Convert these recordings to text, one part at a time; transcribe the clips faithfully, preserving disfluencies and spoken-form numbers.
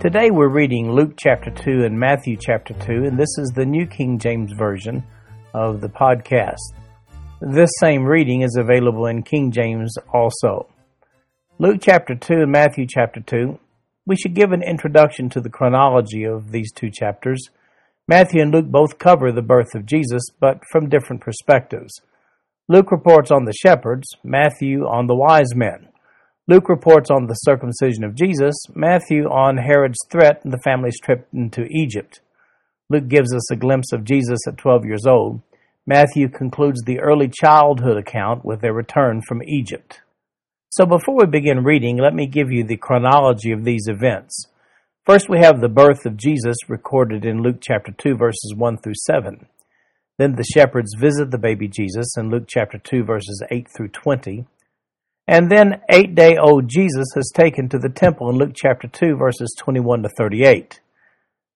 Today we're reading Luke chapter two and Matthew chapter two, and this is the New King James Version of the podcast. This same reading is available in King James also. Luke chapter two and Matthew chapter two. We should give an introduction to the chronology of these two chapters. Matthew and Luke both cover the birth of Jesus, but from different perspectives. Luke reports on the shepherds, Matthew on the wise men. Luke reports on the circumcision of Jesus, Matthew on Herod's threat and the family's trip into Egypt. Luke gives us a glimpse of Jesus at twelve years old. Matthew concludes the early childhood account with their return from Egypt. So before we begin reading, let me give you the chronology of these events. First, we have the birth of Jesus recorded in Luke chapter two, verses one through seven. Then the shepherds visit the baby Jesus in Luke chapter two, verses eight through twenty. And then eight-day-old Jesus is taken to the temple in Luke chapter two, verses twenty-one to thirty-eight.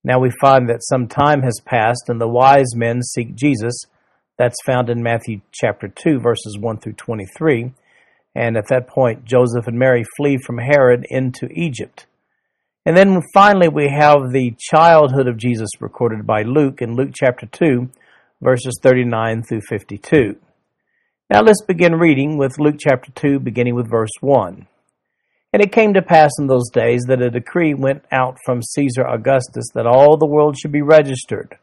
Now we find that some time has passed and the wise men seek Jesus. That's found in Matthew chapter two, verses one through twenty-three. And at that point, Joseph and Mary flee from Herod into Egypt. And then finally, we have the childhood of Jesus recorded by Luke in Luke chapter two, verses thirty-nine through fifty-two. Now let's begin reading with Luke chapter two, beginning with verse one. And it came to pass in those days that a decree went out from Caesar Augustus that all the world should be registered.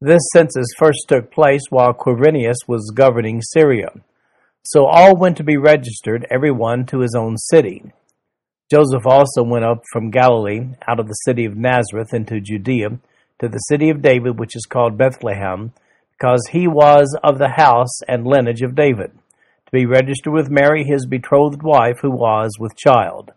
This census first took place while Quirinius was governing Syria. So all went to be registered, every one to his own city. Joseph also went up from Galilee, out of the city of Nazareth, into Judea, to the city of David, which is called Bethlehem, because he was of the house and lineage of David, to be registered with Mary, his betrothed wife, who was with child.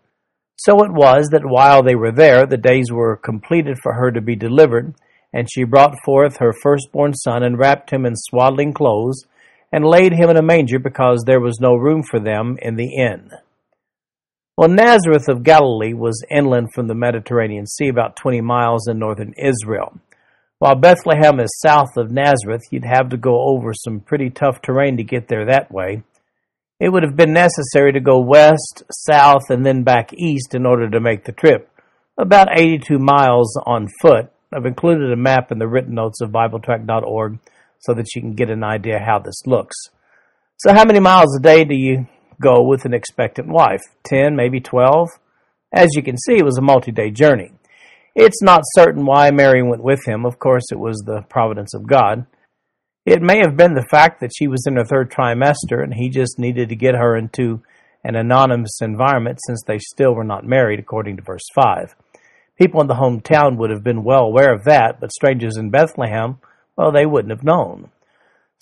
So it was that while they were there, the days were completed for her to be delivered, and she brought forth her firstborn son, and wrapped him in swaddling clothes, and laid him in a manger, because there was no room for them in the inn. Well, Nazareth of Galilee was inland from the Mediterranean Sea, about twenty miles in northern Israel. While Bethlehem is south of Nazareth, you'd have to go over some pretty tough terrain to get there that way. It would have been necessary to go west, south, and then back east in order to make the trip, about eighty-two miles on foot. I've included a map in the written notes of bible track dot org so that you can get an idea how this looks. So how many miles a day do you go with an expectant wife? ten, maybe twelve? As you can see, it was a multi-day journey. It's not certain why Mary went with him. Of course, it was the providence of God. It may have been the fact that she was in her third trimester and he just needed to get her into an anonymous environment, since they still were not married, according to verse five. People in the hometown would have been well aware of that, but strangers in Bethlehem, well, they wouldn't have known.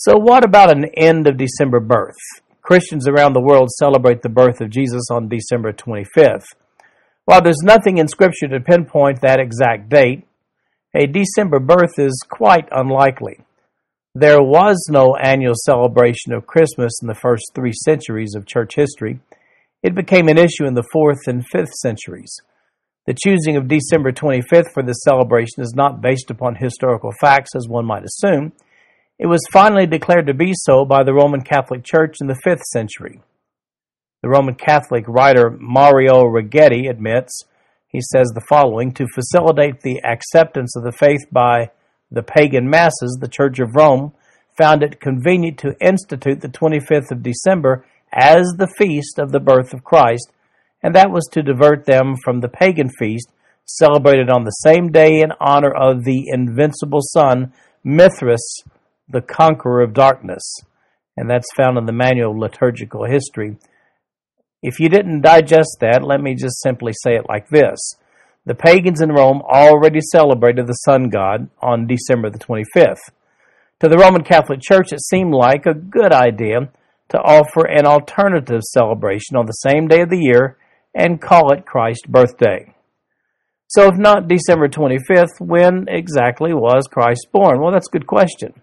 So what about an end of December birth? Christians around the world celebrate the birth of Jesus on December twenty-fifth. While there's nothing in Scripture to pinpoint that exact date, a December birth is quite unlikely. There was no annual celebration of Christmas in the first three centuries of church history. It became an issue in the fourth and fifth centuries. The choosing of December twenty-fifth for this celebration is not based upon historical facts, as one might assume. It was finally declared to be so by the Roman Catholic Church in the fifth century. The Roman Catholic writer Mario Righetti admits, he says the following, to facilitate the acceptance of the faith by the pagan masses, the Church of Rome found it convenient to institute the twenty-fifth of December as the feast of the birth of Christ, and that was to divert them from the pagan feast celebrated on the same day in honor of the invincible son, Mithras, the conqueror of darkness. And that's found in the Manual Liturgical History. If you didn't digest that, let me just simply say it like this. The pagans in Rome already celebrated the sun god on December the twenty-fifth. To the Roman Catholic Church, it seemed like a good idea to offer an alternative celebration on the same day of the year and call it Christ's birthday. So if not December twenty-fifth, when exactly was Christ born? Well, that's a good question.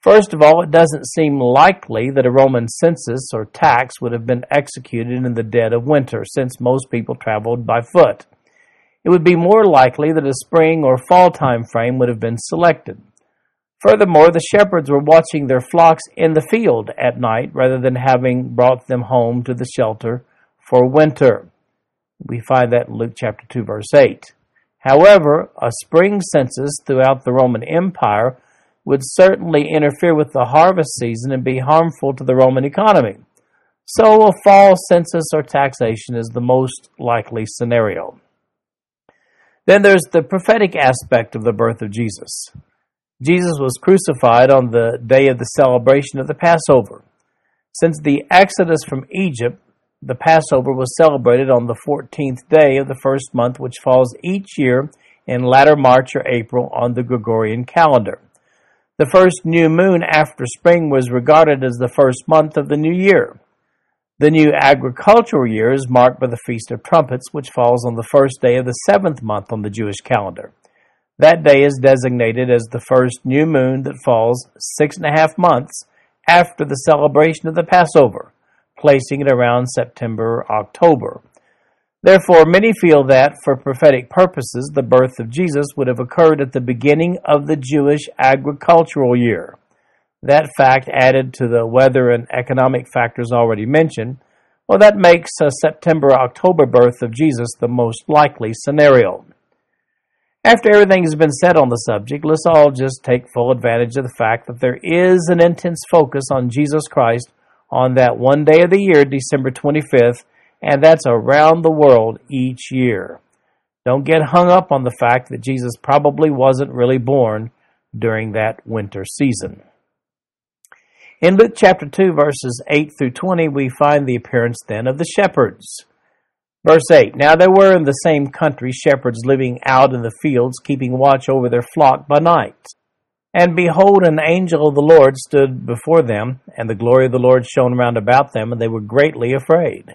First of all, it doesn't seem likely that a Roman census or tax would have been executed in the dead of winter, since most people traveled by foot. It would be more likely that a spring or fall time frame would have been selected. Furthermore, the shepherds were watching their flocks in the field at night rather than having brought them home to the shelter for winter. We find that in Luke chapter two, verse eight. However, a spring census throughout the Roman Empire would certainly interfere with the harvest season and be harmful to the Roman economy. So a fall census or taxation is the most likely scenario. Then there's the prophetic aspect of the birth of Jesus. Jesus was crucified on the day of the celebration of the Passover. Since the Exodus from Egypt, the Passover was celebrated on the fourteenth day of the first month, which falls each year in latter March or April on the Gregorian calendar. The first new moon after spring was regarded as the first month of the new year. The new agricultural year is marked by the Feast of Trumpets, which falls on the first day of the seventh month on the Jewish calendar. That day is designated as the first new moon that falls six and a half months after the celebration of the Passover, placing it around September or October. Therefore, many feel that, for prophetic purposes, the birth of Jesus would have occurred at the beginning of the Jewish agricultural year. That fact, added to the weather and economic factors already mentioned, well, that makes a September-October birth of Jesus the most likely scenario. After everything has been said on the subject, let's all just take full advantage of the fact that there is an intense focus on Jesus Christ on that one day of the year, December twenty-fifth, and that's around the world each year. Don't get hung up on the fact that Jesus probably wasn't really born during that winter season. In Luke chapter two, verses eight through twenty, we find the appearance then of the shepherds. Verse eight, "Now there were in the same country shepherds living out in the fields, keeping watch over their flock by night. And behold, an angel of the Lord stood before them, and the glory of the Lord shone round about them, and they were greatly afraid.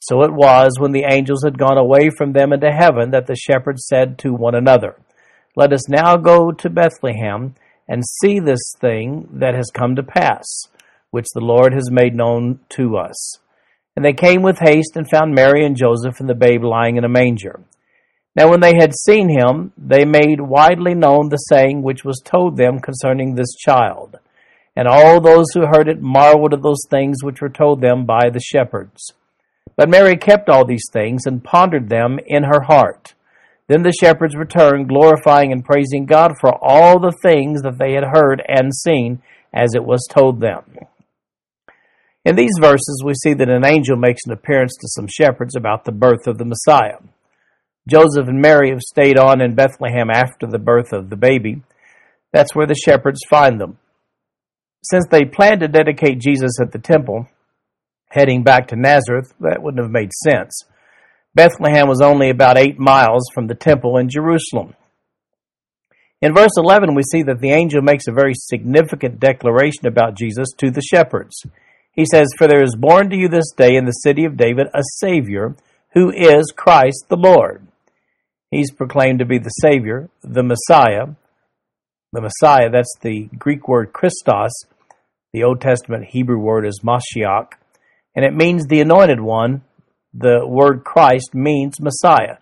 So it was, when the angels had gone away from them into heaven, that the shepherds said to one another, 'Let us now go to Bethlehem and see this thing that has come to pass, which the Lord has made known to us.' And they came with haste and found Mary and Joseph and the babe lying in a manger. Now when they had seen him, they made widely known the saying which was told them concerning this child. And all those who heard it marveled at those things which were told them by the shepherds. But Mary kept all these things and pondered them in her heart. Then the shepherds returned, glorifying and praising God for all the things that they had heard and seen, as it was told them." In these verses, we see that an angel makes an appearance to some shepherds about the birth of the Messiah. Joseph and Mary have stayed on in Bethlehem after the birth of the baby. That's where the shepherds find them. Since they planned to dedicate Jesus at the temple, heading back to Nazareth, that wouldn't have made sense. Bethlehem was only about eight miles from the temple in Jerusalem. In verse eleven, we see that the angel makes a very significant declaration about Jesus to the shepherds. He says, "For there is born to you this day in the city of David a Savior, who is Christ the Lord." He's proclaimed to be the Savior, the Messiah. The Messiah, that's the Greek word Christos. The Old Testament Hebrew word is Mashiach. And it means the anointed one. The word Christ means Messiah.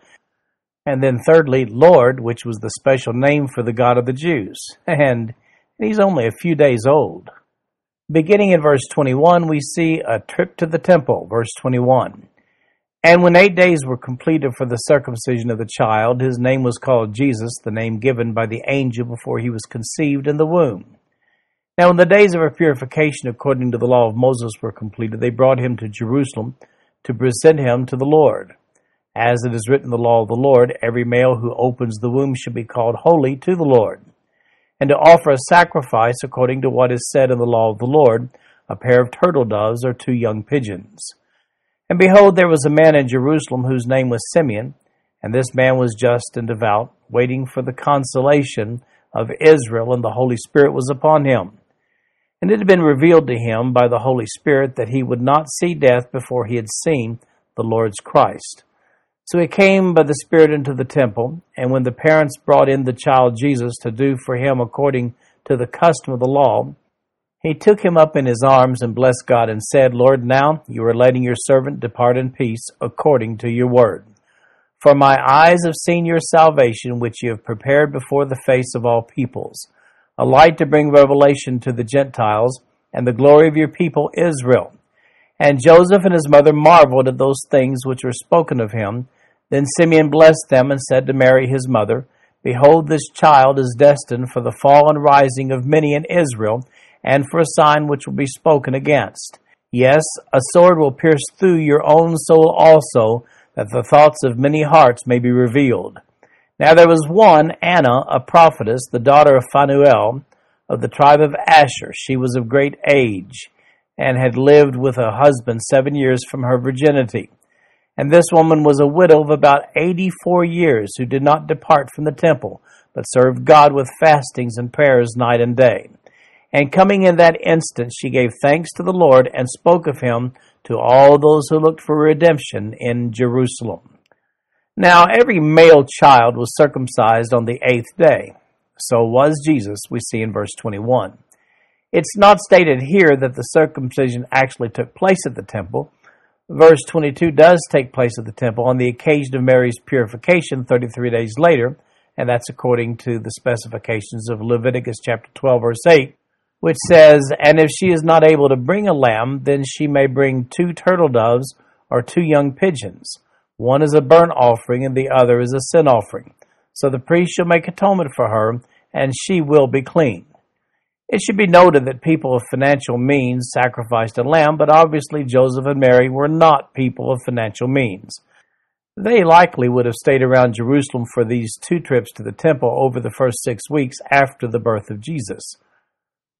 And then thirdly, Lord, which was the special name for the God of the Jews. And he's only a few days old. Beginning in verse twenty-one, we see a trip to the temple, verse twenty-one. "And when eight days were completed for the circumcision of the child, his name was called Jesus, the name given by the angel before he was conceived in the womb. Now when the days of her purification according to the law of Moses were completed, they brought him to Jerusalem to present him to the Lord. As it is written in the law of the Lord, every male who opens the womb shall be called holy to the Lord, and to offer a sacrifice according to what is said in the law of the Lord, a pair of turtle doves or two young pigeons. And behold, there was a man in Jerusalem whose name was Simeon, and this man was just and devout, waiting for the consolation of Israel, and the Holy Spirit was upon him. And it had been revealed to him by the Holy Spirit that he would not see death before he had seen the Lord's Christ. So he came by the Spirit into the temple, and when the parents brought in the child Jesus to do for him according to the custom of the law, he took him up in his arms and blessed God and said, Lord, now you are letting your servant depart in peace according to your word. For my eyes have seen your salvation, which you have prepared before the face of all peoples, a light to bring revelation to the Gentiles, and the glory of your people Israel. And Joseph and his mother marveled at those things which were spoken of him. Then Simeon blessed them and said to Mary his mother, Behold, this child is destined for the fall and rising of many in Israel, and for a sign which will be spoken against. Yes, a sword will pierce through your own soul also, that the thoughts of many hearts may be revealed. Now there was one, Anna, a prophetess, the daughter of Phanuel, of the tribe of Asher. She was of great age, and had lived with her husband seven years from her virginity. And this woman was a widow of about eighty-four years, who did not depart from the temple, but served God with fastings and prayers night and day. And coming in that instant, she gave thanks to the Lord, and spoke of him to all those who looked for redemption in Jerusalem. Now every male child was circumcised on the eighth day. So was Jesus, we see in verse twenty-one. It's not stated here that the circumcision actually took place at the temple. Verse twenty-two does take place at the temple on the occasion of Mary's purification thirty-three days later, and that's according to the specifications of Leviticus chapter twelve, verse eight, which says, And if she is not able to bring a lamb, then she may bring two turtle doves or two young pigeons. One is a burnt offering, and the other is a sin offering. So the priest shall make atonement for her, and she will be clean. It should be noted that people of financial means sacrificed a lamb, but obviously Joseph and Mary were not people of financial means. They likely would have stayed around Jerusalem for these two trips to the temple over the first six weeks after the birth of Jesus.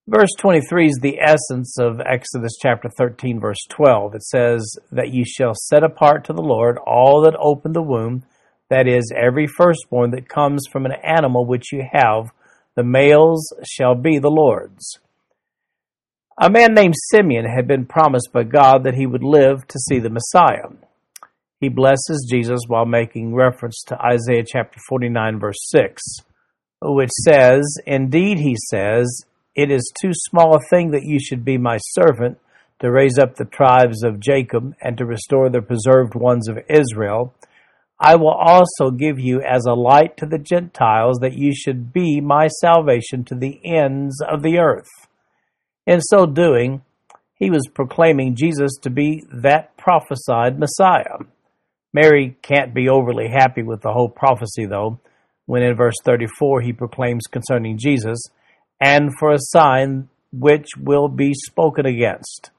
Verse twenty-three is the essence of Exodus chapter thirteen, verse twelve. It says that you shall set apart to the Lord all that open the womb, that is, every firstborn that comes from an animal which you have. The males shall be the Lord's. A man named Simeon had been promised by God that he would live to see the Messiah. He blesses Jesus while making reference to Isaiah chapter forty-nine, verse six, which says, Indeed, he says, it is too small a thing that you should be my servant to raise up the tribes of Jacob and to restore the preserved ones of Israel. I will also give you as a light to the Gentiles, that you should be my salvation to the ends of the earth. In so doing, he was proclaiming Jesus to be that prophesied Messiah. Mary can't be overly happy with the whole prophecy, though, when in verse thirty-four he proclaims concerning Jesus, and for a sign which will be spoken against.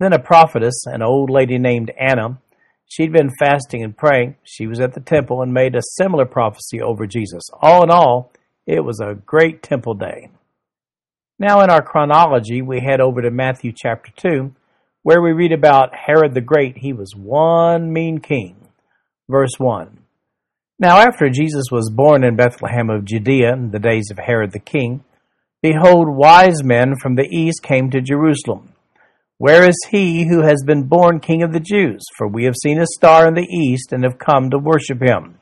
Then a prophetess, an old lady named Anna, she'd been fasting and praying. She was at the temple and made a similar prophecy over Jesus. All in all, it was a great temple day. Now in our chronology, we head over to Matthew chapter two, where we read about Herod the Great. He was one mean king. Verse one. Now after Jesus was born in Bethlehem of Judea in the days of Herod the king, behold, wise men from the east came to Jerusalem. Where is he who has been born King of the Jews? For we have seen his star in the east and have come to worship him.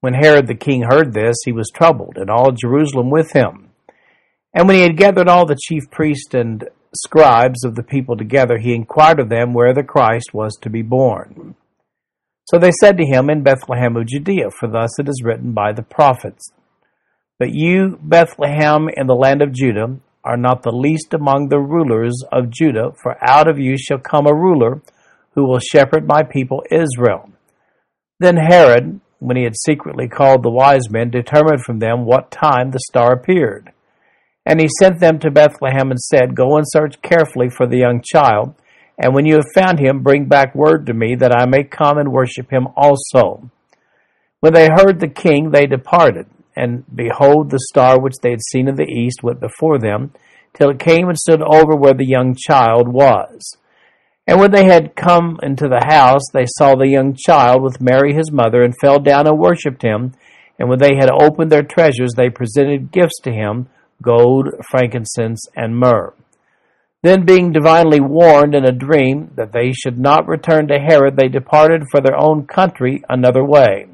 When Herod the king heard this, he was troubled, and all Jerusalem with him. And when he had gathered all the chief priests and scribes of the people together, he inquired of them where the Christ was to be born. So they said to him, In Bethlehem of Judea, for thus it is written by the prophets, But you, Bethlehem, in the land of Judah, are not the least among the rulers of Judah, for out of you shall come a ruler who will shepherd my people Israel. Then Herod, when he had secretly called the wise men, determined from them what time the star appeared. And he sent them to Bethlehem and said, Go and search carefully for the young child, And when you have found him, bring back word to me, that I may come and worship him also. When they heard the king, they departed. And behold, the star which they had seen in the east went before them, till it came and stood over where the young child was. And when they had come into the house, they saw the young child with Mary his mother, and fell down and worshipped him. And when they had opened their treasures, they presented gifts to him, gold, frankincense, and myrrh. Then, being divinely warned in a dream that they should not return to Herod, they departed for their own country another way.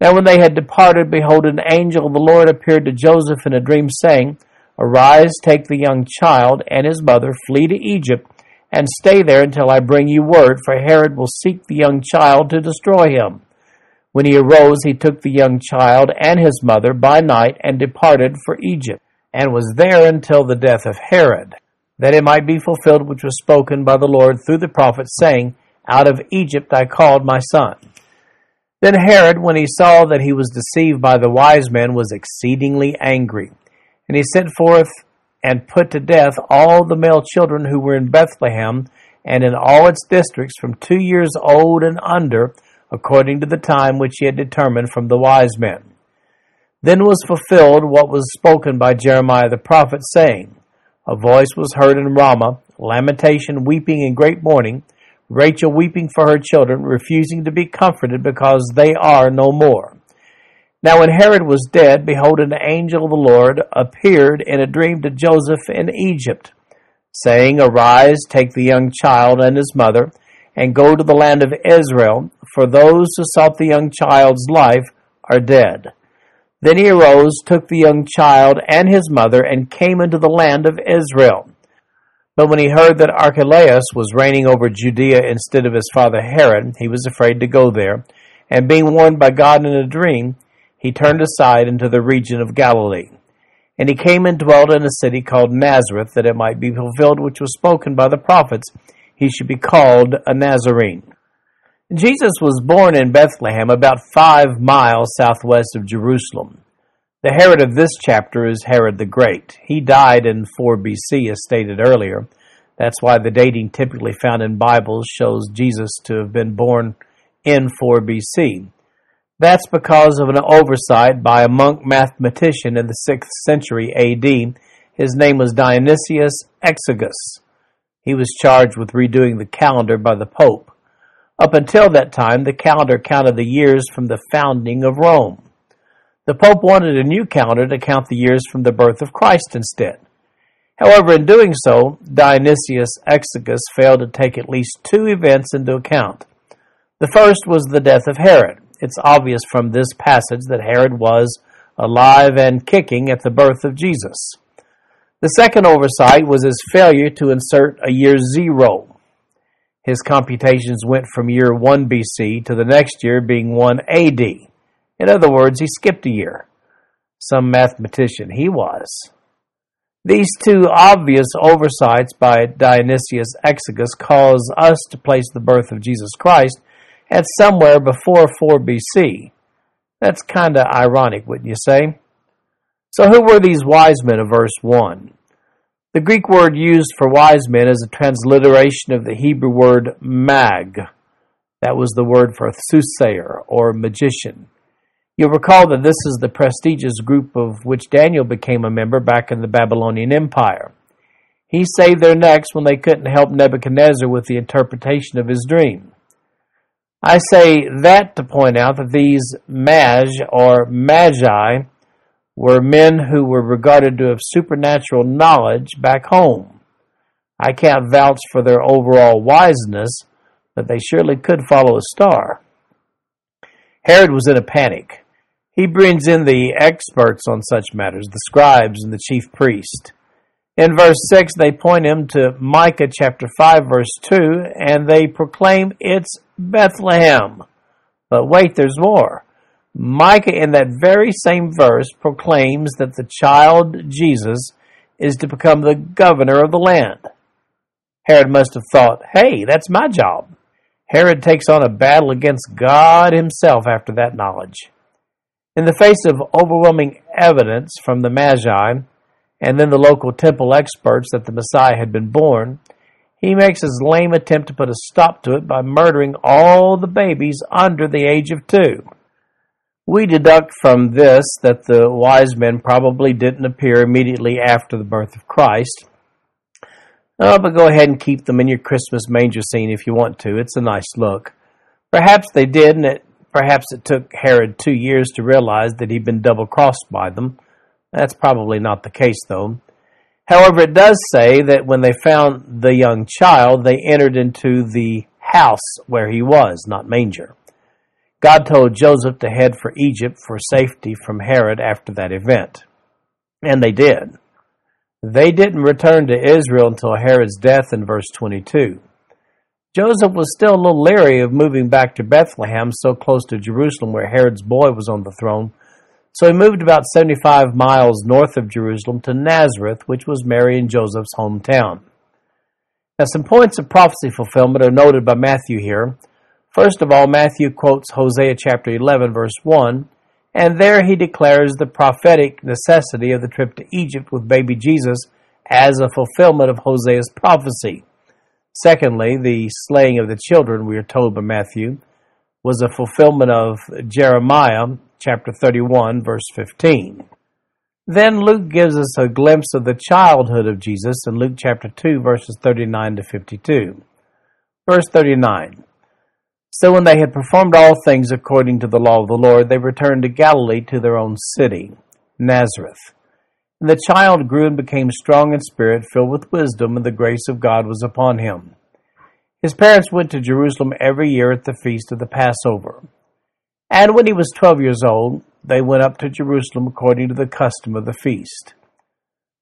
Now when they had departed, behold, an angel of the Lord appeared to Joseph in a dream, saying, Arise, take the young child and his mother, flee to Egypt, and stay there until I bring you word, for Herod will seek the young child to destroy him. When he arose, he took the young child and his mother by night, and departed for Egypt, and was there until the death of Herod, that it might be fulfilled which was spoken by the Lord through the prophet, saying, Out of Egypt I called my son. Then Herod, when he saw that he was deceived by the wise men, was exceedingly angry. And he sent forth and put to death all the male children who were in Bethlehem and in all its districts, from two years old and under, according to the time which he had determined from the wise men. Then was fulfilled what was spoken by Jeremiah the prophet, saying, A voice was heard in Ramah, lamentation, weeping, and great mourning, Rachel weeping for her children, refusing to be comforted, because they are no more. Now when Herod was dead, behold, an angel of the Lord appeared in a dream to Joseph in Egypt, saying, Arise, take the young child and his mother, and go to the land of Israel, for those who sought the young child's life are dead. Then he arose, took the young child and his mother, and came into the land of Israel. But when he heard that Archelaus was reigning over Judea instead of his father Herod, he was afraid to go there, and being warned by God in a dream, he turned aside into the region of Galilee. And he came and dwelt in a city called Nazareth, that it might be fulfilled which was spoken by the prophets, he should be called a Nazarene. Jesus was born in Bethlehem, about five miles southwest of Jerusalem. The Herod of this chapter is Herod the Great. He died in four B C, as stated earlier. That's why the dating typically found in Bibles shows Jesus to have been born in four B C. That's because of an oversight by a monk mathematician in the sixth century A D. His name was Dionysius Exiguus. He was charged with redoing the calendar by the Pope. Up until that time, the calendar counted the years from the founding of Rome. The Pope wanted a new calendar to count the years from the birth of Christ instead. However, in doing so, Dionysius Exiguus failed to take at least two events into account. The first was the death of Herod. It's obvious from this passage that Herod was alive and kicking at the birth of Jesus. The second oversight was his failure to insert a year zero. His computations went from year one B C to the next year being one A D. In other words, he skipped a year. Some mathematician he was. These two obvious oversights by Dionysius Exiguus cause us to place the birth of Jesus Christ at somewhere before four B C. That's kind of ironic, wouldn't you say? So who were these wise men of verse one? The Greek word used for wise men is a transliteration of the Hebrew word mag. That was the word for soothsayer or magician. You'll recall that this is the prestigious group of which Daniel became a member back in the Babylonian Empire. He saved their necks when they couldn't help Nebuchadnezzar with the interpretation of his dream. I say that to point out that these magi or magi were men who were regarded to have supernatural knowledge back home. I can't vouch for their overall wiseness, but they surely could follow a star. Herod was in a panic. He brings in the experts on such matters, the scribes and the chief priest. In verse six, they point him to Micah chapter five, verse two, and they proclaim it's Bethlehem. But wait, there's more. Micah, in that very same verse, proclaims that the child Jesus is to become the governor of the land. Herod must have thought, hey, that's my job. Herod takes on a battle against God himself after that knowledge. In the face of overwhelming evidence from the Magi, and then the local temple experts that the Messiah had been born, he makes his lame attempt to put a stop to it by murdering all the babies under the age of two. We deduct from this that the wise men probably didn't appear immediately after the birth of Christ. Oh, but go ahead and keep them in your Christmas manger scene if you want to. It's a nice look. Perhaps they did, and it, perhaps it took Herod two years to realize that he'd been double-crossed by them. That's probably not the case, though. However, it does say that when they found the young child, they entered into the house where he was, not manger. God told Joseph to head for Egypt for safety from Herod after that event. And they did. They didn't return to Israel until Herod's death in verse twenty-two. Joseph was still a little leery of moving back to Bethlehem, so close to Jerusalem where Herod's boy was on the throne, so he moved about seventy-five miles north of Jerusalem to Nazareth, which was Mary and Joseph's hometown. Now, some points of prophecy fulfillment are noted by Matthew here. First of all, Matthew quotes Hosea chapter eleven, verse one, and there he declares the prophetic necessity of the trip to Egypt with baby Jesus as a fulfillment of Hosea's prophecy. Secondly, the slaying of the children, we are told by Matthew, was a fulfillment of Jeremiah chapter thirty-one, verse fifteen. Then Luke gives us a glimpse of the childhood of Jesus in Luke chapter two, verses thirty-nine to fifty-two. Verse thirty-nine, so when they had performed all things according to the law of the Lord, they returned to Galilee to their own city, Nazareth. And the child grew and became strong in spirit, filled with wisdom, and the grace of God was upon him. His parents went to Jerusalem every year at the feast of the Passover. And when he was twelve years old, they went up to Jerusalem according to the custom of the feast.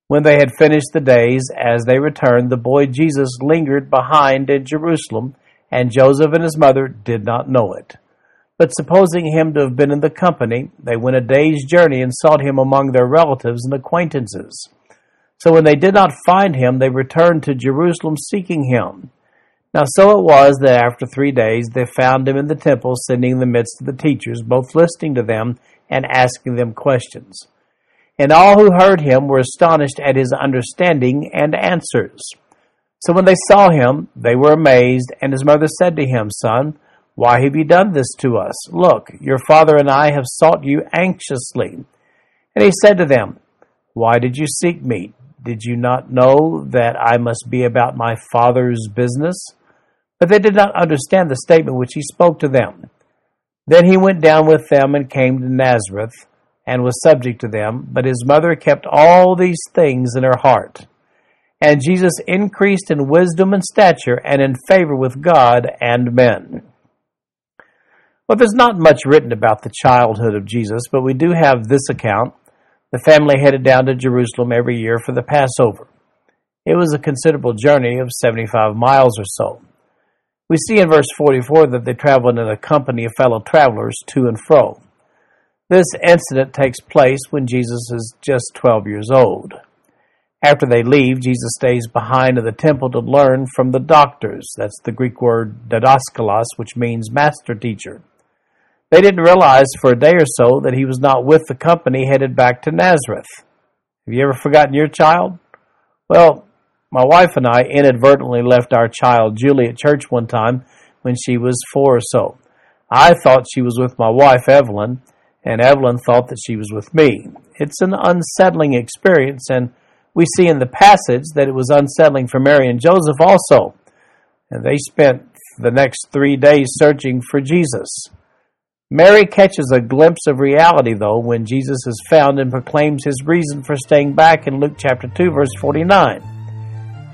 When they had finished the days, as they returned, the boy Jesus lingered behind in Jerusalem, and Joseph and his mother did not know it. But supposing him to have been in the company, they went a day's journey and sought him among their relatives and acquaintances. So when they did not find him, they returned to Jerusalem seeking him. Now so it was that after three days they found him in the temple, sitting in the midst of the teachers, both listening to them and asking them questions. And all who heard him were astonished at his understanding and answers. So when they saw him, they were amazed, and his mother said to him, Son, why have you done this to us? Look, your father and I have sought you anxiously. And he said to them, Why did you seek me? Did you not know that I must be about my father's business? But they did not understand the statement which he spoke to them. Then he went down with them and came to Nazareth and was subject to them. But his mother kept all these things in her heart. And Jesus increased in wisdom and stature and in favor with God and men. Well, there's not much written about the childhood of Jesus, but we do have this account. The family headed down to Jerusalem every year for the Passover. It was a considerable journey of seventy-five miles or so. We see in verse forty-four that they traveled in a company of fellow travelers to and fro. This incident takes place when Jesus is just twelve years old. After they leave, Jesus stays behind in the temple to learn from the doctors. That's the Greek word didaskalos, which means master teacher. They didn't realize for a day or so that he was not with the company headed back to Nazareth. Have you ever forgotten your child? Well, my wife and I inadvertently left our child Julie at church one time when she was four or so. I thought she was with my wife, Evelyn, and Evelyn thought that she was with me. It's an unsettling experience, and we see in the passage that it was unsettling for Mary and Joseph also. And they spent the next three days searching for Jesus. Mary catches a glimpse of reality, though, when Jesus is found and proclaims his reason for staying back in Luke chapter two, verse forty-nine.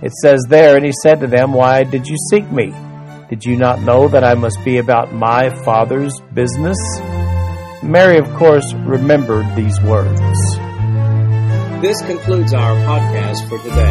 It says there, and he said to them, Why did you seek me? Did you not know that I must be about my Father's business? Mary, of course, remembered these words. This concludes our podcast for today.